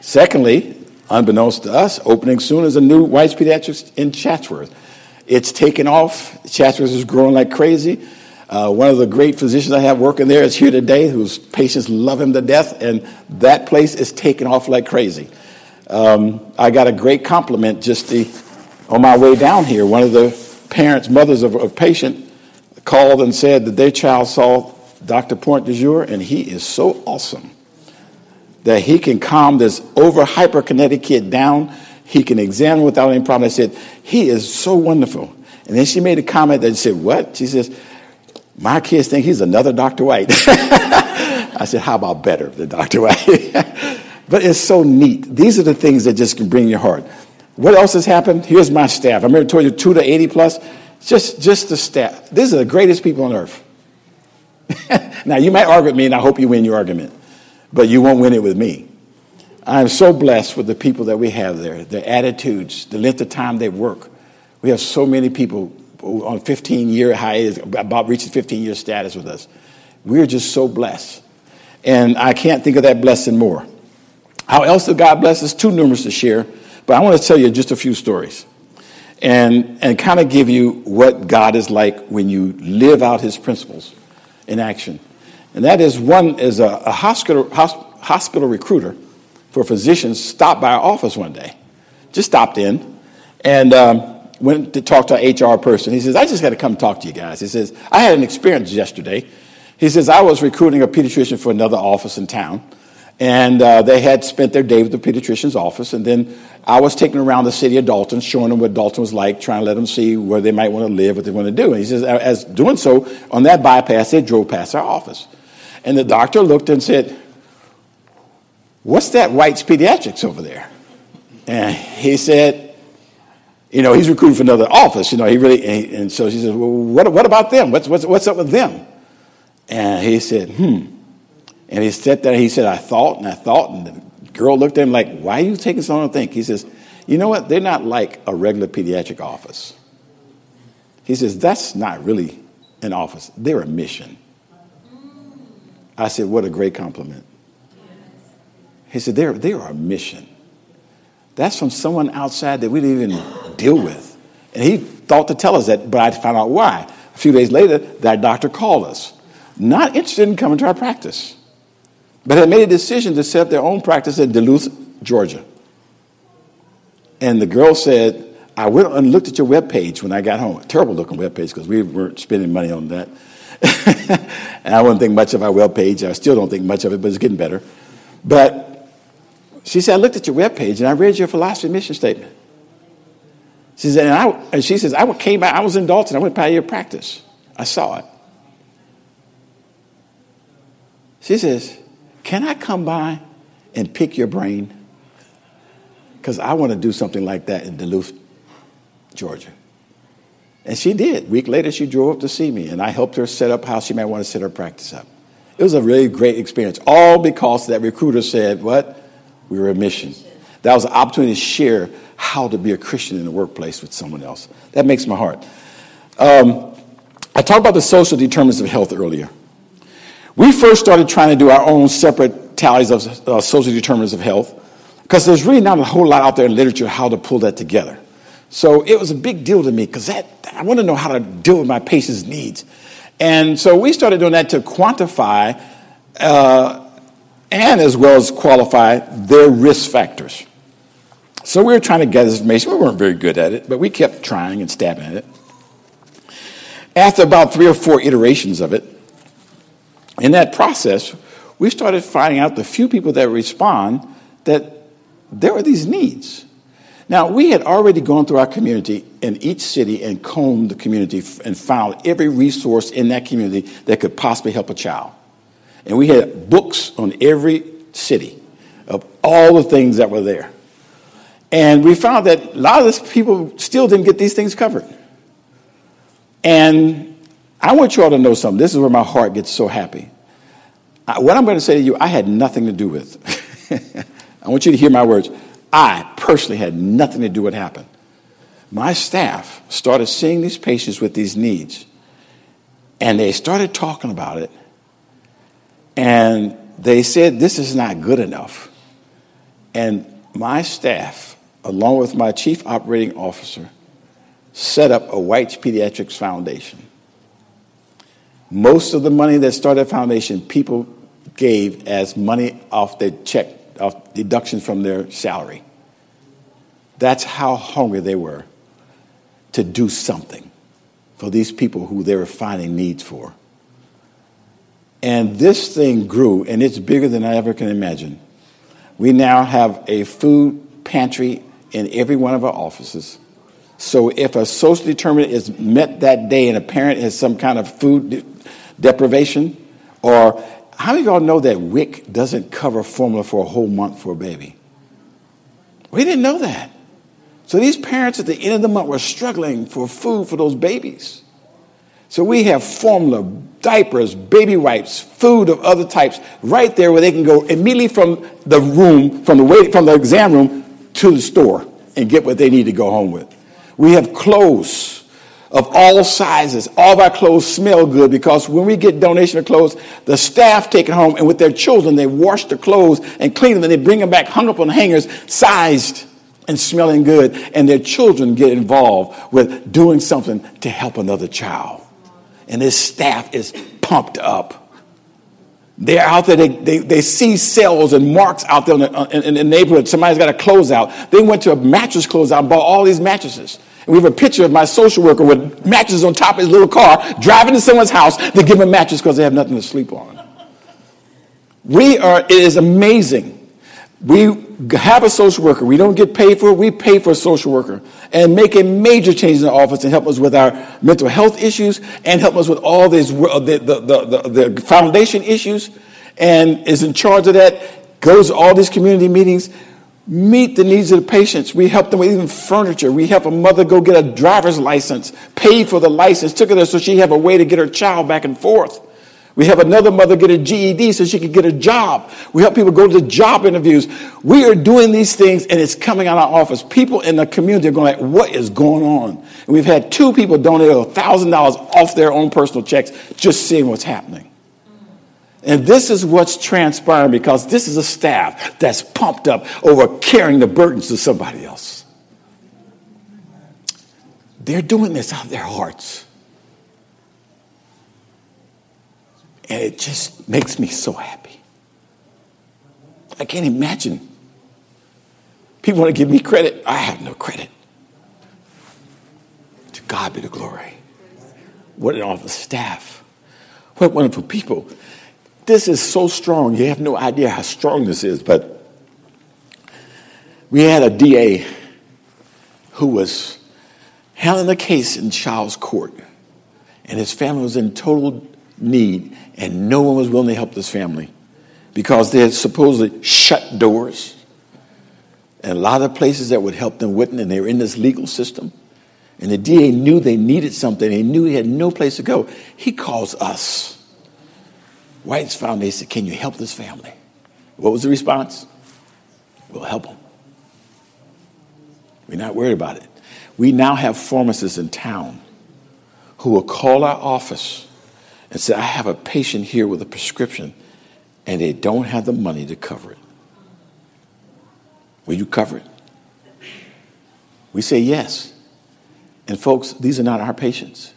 Secondly, unbeknownst to us, opening soon is a new White's Pediatrics in Chatsworth. It's taken off. Chatsworth is growing like crazy. Uh, one of the great physicians I have working there is here today, whose patients love him to death, and that place is taking off like crazy. Um, I got a great compliment just the, on my way down here. One of the parents, mothers of a patient, called and said that their child saw Doctor Point du Jour, and he is so awesome that he can calm this over hyperkinetic kid down. He can examine without any problem. I said, he is so wonderful. And then she made a comment that said, what? She says, my kids think he's another Doctor White. I said, how about better than Doctor White? But it's so neat. These are the things that just can bring your heart. What else has happened? Here's my staff. I remember I told you two to eighty plus. Just, just the staff. These are the greatest people on earth. Now, you might argue with me, and I hope you win your argument. But you won't win it with me. I'm so blessed with the people that we have there, their attitudes, the length of time they work. We have so many people on fifteen-year hiatus, about reaching fifteen-year status with us. We're just so blessed. And I can't think of that blessing more. How else did God bless us? Too numerous to share. But I want to tell you just a few stories and, and kind of give you what God is like when you live out his principles in action. And that is, one is a, a hospital, hospital recruiter for physicians stopped by our office one day, just stopped in, and um, went to talk to our H R person. He says, I just got to come talk to you guys. He says, I had an experience yesterday. He says, I was recruiting a pediatrician for another office in town, and uh, they had spent their day with the pediatrician's office, and then I was taking around the city of Dalton, showing them what Dalton was like, trying to let them see where they might want to live, what they want to do. And he says, as doing so, on that bypass, they drove past our office. And the doctor looked and said, what's that White's Pediatrics over there? And he said, you know, he's recruiting for another office. You know, he really, and, he, and so she says, well, what, what about them? What's, what's, what's up with them? And he said, hmm. And he sat there and he said, I thought and I thought. And the girl looked at him like, why are you taking so long to think? He says, you know what? They're not like a regular pediatric office. He says, that's not really an office. They're a mission. I said, what a great compliment. He said, they're, they're our mission. That's from someone outside that we didn't even deal with. And he thought to tell us that, but I found out why. A few days later, that doctor called us. Not interested in coming to our practice, but had made a decision to set up their own practice in Duluth, Georgia. And the girl said, I went and looked at your webpage when I got home. Terrible looking webpage because we weren't spending money on that. And I wouldn't think much of our webpage. I still don't think much of it, but it's getting better. But she said, I looked at your webpage and I read your philosophy mission statement. She said, and, I, and she says, I came by, I was in Dalton. I went by your practice. I saw it. She says, can I come by and pick your brain? Because I want to do something like that in Duluth, Georgia. And she did. A week later, she drove up to see me, and I helped her set up how she might want to set her practice up. It was a really great experience, all because that recruiter said, what? We were a mission. That was an opportunity to share how to be a Christian in the workplace with someone else. That makes my heart. Um, I talked about the social determinants of health earlier. We first started trying to do our own separate tallies of uh, social determinants of health because there's really not a whole lot out there in literature how to pull that together. So it was a big deal to me because that I want to know how to deal with my patient's needs. And so we started doing that to quantify uh, and as well as qualify their risk factors. So we were trying to gather this information. We weren't very good at it, but we kept trying and stabbing at it. After about three or four iterations of it, in that process, we started finding out the few people that respond that there were these needs. Now, we had already gone through our community in each city and combed the community and found every resource in that community that could possibly help a child. And we had books on every city of all the things that were there. And we found that a lot of these people still didn't get these things covered. And I want you all to know something. This is where my heart gets so happy. What I'm going to say to you, I had nothing to do with. I want you to hear my words. I personally had nothing to do with what happened. My staff started seeing these patients with these needs, and they started talking about it, and they said, this is not good enough. And my staff, along with my chief operating officer, set up a White's Pediatrics Foundation. Most of the money that started the foundation, people gave as money off their check, off deductions from their salary. That's how hungry they were to do something. for these people who they were finding needs for. And this thing grew, and it's bigger than I ever can imagine. We now have a food pantry in every one of our offices. So if a social determinant is met that day and a parent has some kind of food de- deprivation, or how many of y'all know that W I C doesn't cover formula for a whole month for a baby? We didn't know that. So these parents at the end of the month were struggling for food for those babies. So we have formula, diapers, baby wipes, food of other types right there where they can go immediately from the room, from the wait, from the exam room to the store and get what they need to go home with. We have clothes of all sizes. All of our clothes smell good because when we get donation of clothes, the staff take it home and with their children, they wash the clothes and clean them and they bring them back hung up on hangers, sized and smelling good. And their children get involved with doing something to help another child. And this staff is pumped up. They're out there, they, they, they see sales and marks out there in the, in, in the neighborhood. Somebody's got a closeout. They went to a mattress closeout and bought all these mattresses. And we have a picture of my social worker with mattresses on top of his little car, driving to someone's house to give him a mattress because they have nothing to sleep on. We are, it is amazing. We have a social worker. We don't get paid for it. We pay for a social worker and make a major change in the office and help us with our mental health issues and help us with all these the, the, the, the foundation issues and is in charge of that, goes to all these community meetings, meet the needs of the patients. We help them with even furniture. We help a mother go get a driver's license, paid for the license, took it there so she have a way to get her child back and forth. We have another mother get a G E D so she can get a job. We help people go to job interviews. We are doing these things, and it's coming out of our office. People in the community are going like, what is going on? And we've had two people donate one thousand dollars off their own personal checks just seeing what's happening. And this is what's transpiring because this is a staff that's pumped up over carrying the burdens to somebody else. They're doing this out of their hearts. And it just makes me so happy. I can't imagine. People want to give me credit. I have no credit. To God be the glory. What an awful staff. What wonderful people. This is so strong. You have no idea how strong this is. But we had a D A who was handling a case in child's court. And his family was in total need, and no one was willing to help this family because they had supposedly shut doors and a lot of places that would help them wouldn't, and they were in this legal system, and the D A knew they needed something. He knew he had no place to go. He calls us, White's Foundation, said, can you help this family? What was the response? We'll help them. We're not worried about it. We now have pharmacists in town who will call our office and said, I have a patient here with a prescription, and they don't have the money to cover it. Will you cover it? We say yes. And folks, these are not our patients.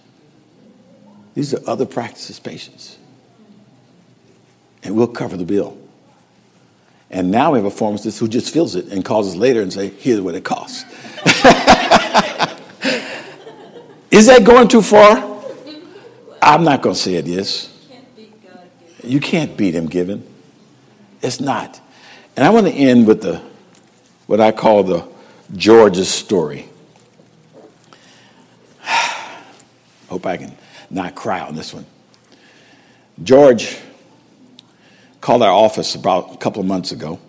These are other practices' patients. And we'll cover the bill. And now we have a pharmacist who just fills it and calls us later and say, here's what it costs. Is that going too far? I'm not going to say it is. You can't beat him given. It's not. And I want to end with the what I call the George's story. Hope I can not cry on this one. George called our office about a couple of months ago.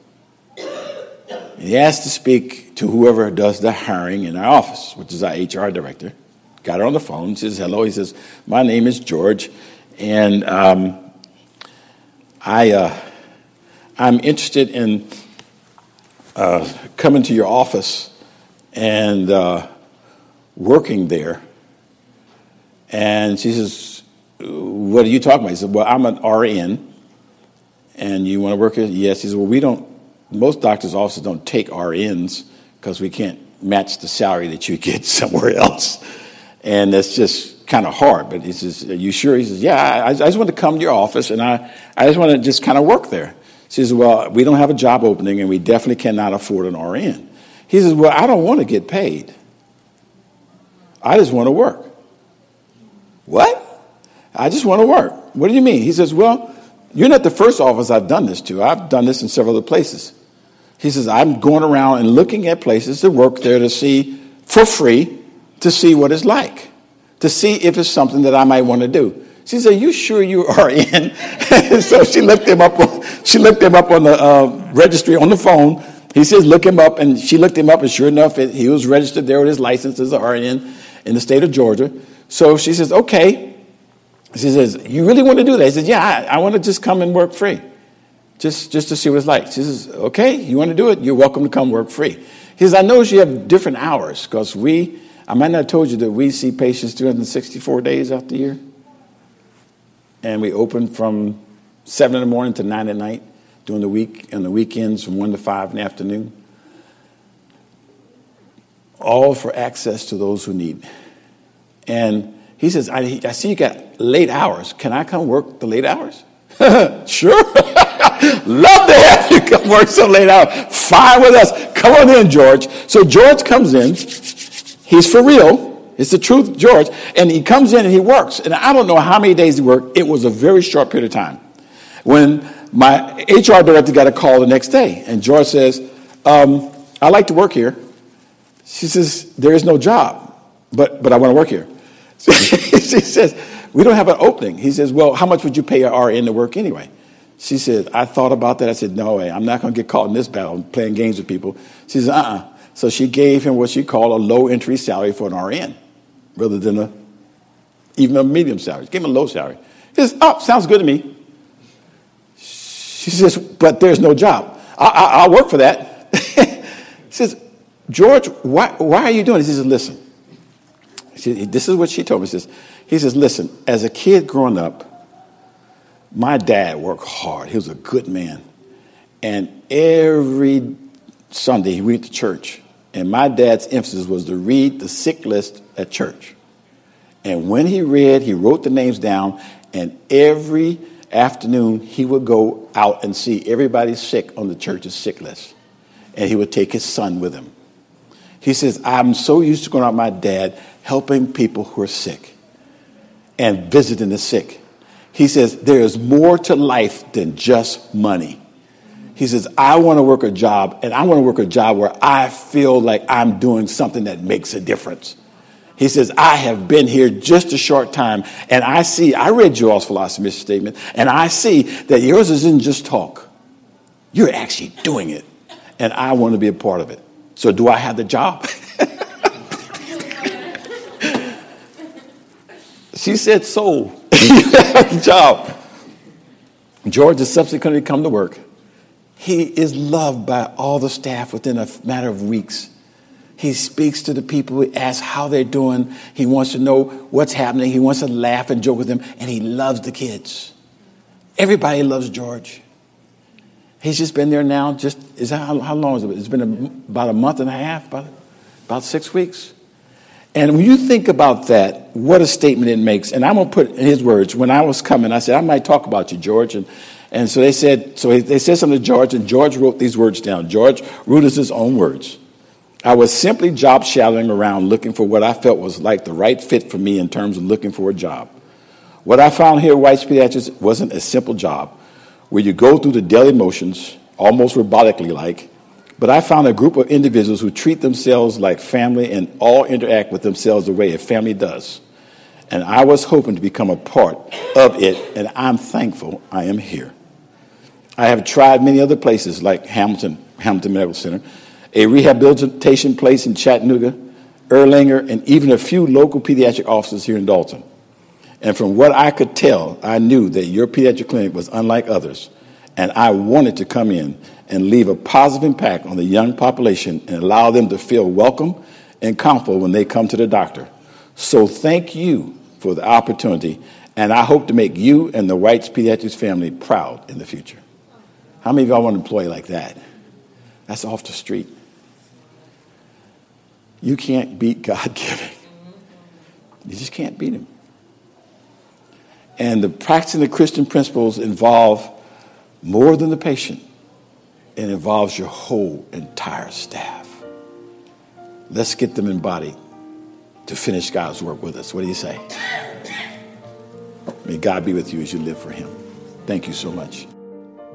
And he asked to speak to whoever does the hiring in our office, which is our H R director. Got her on the phone. She says, hello. He says, my name is George, and um, I, uh, I'm interested in uh, coming to your office and uh, working there. And she says, what are you talking about? He said, well, I'm an R N, and you want to work here? Yes. He says, well, we don't, most doctors' offices don't take R Ns because we can't match the salary that you get somewhere else. And that's just kind of hard. But he says, are you sure? He says, yeah, I, I just want to come to your office, and I, I just want to just kind of work there. She says, well, we don't have a job opening, and we definitely cannot afford an R N. He says, well, I don't want to get paid. I just want to work. What? I just want to work. What do you mean? He says, well, you're not the first office I've done this to. I've done this in several other places. He says, I'm going around and looking at places to work there to see, for free, to see what it's like, to see if it's something that I might want to do. She said, you sure you are in? So she looked him up on, she looked him up on the uh, registry on the phone. He says, look him up. And she looked him up, and sure enough, it, he was registered there with his license as an R N in the state of Georgia. So she says, okay. She says, you really want to do that? He says, yeah, I, I want to just come and work free, just just to see what it's like. She says, okay, you want to do it? You're welcome to come work free. He says, I know you have different hours, because we, I might not have told you that we see patients three hundred sixty-four days out the year. And we open from seven in the morning to nine at night during the week, and the weekends from one to five in the afternoon. All for access to those who need. And he says, I, I see you got late hours. Can I come work the late hours? Sure. Love to have you come work some late hours. Fine with us. Come on in, George. So George comes in. He's for real. It's the truth, George. And he comes in and he works. And I don't know how many days he worked. It was a very short period of time. When my H R director got a call the next day, and George says, um, I like to work here. She says, there is no job, but, but I want to work here. She says, we don't have an opening. He says, well, how much would you pay an R N to work anyway? She says, I thought about that. I said, no way. I'm not going to get caught in this battle. I'm playing games with people. She says, uh-uh. So she gave him what she called a low entry salary for an R N, rather than a, even a medium salary. Give him a low salary. He says, oh, sounds good to me. She says, but there's no job. I, I, I'll work for that. He says, George, why, why are you doing this? He says, listen. She, this is what she told me. She says, he says, listen, as a kid growing up, my dad worked hard. He was a good man. And every Sunday he went to church. And my dad's emphasis was to read the sick list at church. And when he read, he wrote the names down, and every afternoon he would go out and see everybody sick on the church's sick list. And he would take his son with him. He says, I'm so used to going out with my dad, helping people who are sick and visiting the sick. He says, there is more to life than just money. He says, I want to work a job, and I want to work a job where I feel like I'm doing something that makes a difference. He says, I have been here just a short time, and I see, I read you all's philosophy, Mister Statement, and I see that yours isn't just talk. You're actually doing it, and I want to be a part of it. So do I have the job? She said, so, you have the job. George has subsequently come to work. He is loved by all the staff within a matter of weeks. He speaks to the people. He asks how they're doing. He wants to know what's happening. He wants to laugh and joke with them. And he loves the kids. Everybody loves George. He's just been there now. Just is that how, how long is it? It's been a, about a month and a half, about, about six weeks. And when you think about that, what a statement it makes. And I'm going to put in his words, when I was coming, I said, I might talk about you, George. And And so they said, so they said something to George, and George wrote these words down. George Rudis' own words. I was simply job shadowing around, looking for what I felt was like the right fit for me in terms of looking for a job. What I found here at White's Pediatrics wasn't a simple job where you go through the daily motions, almost robotically like, but I found a group of individuals who treat themselves like family and all interact with themselves the way a family does. And I was hoping to become a part of it, and I'm thankful I am here. I have tried many other places like Hamilton, Hamilton Medical Center, a rehabilitation place in Chattanooga, Erlanger, and even a few local pediatric offices here in Dalton. And from what I could tell, I knew that your pediatric clinic was unlike others, and I wanted to come in and leave a positive impact on the young population and allow them to feel welcome and comfortable when they come to the doctor. So thank you for the opportunity, and I hope to make you and the White's Pediatrics family proud in the future. How many of y'all want an employee like that? That's off the street. You can't beat God-given. You just can't beat him. And the practicing the Christian principles involve more than the patient. It involves your whole entire staff. Let's get them embodied to finish God's work with us. What do you say? May God be with you as you live for him. Thank you so much.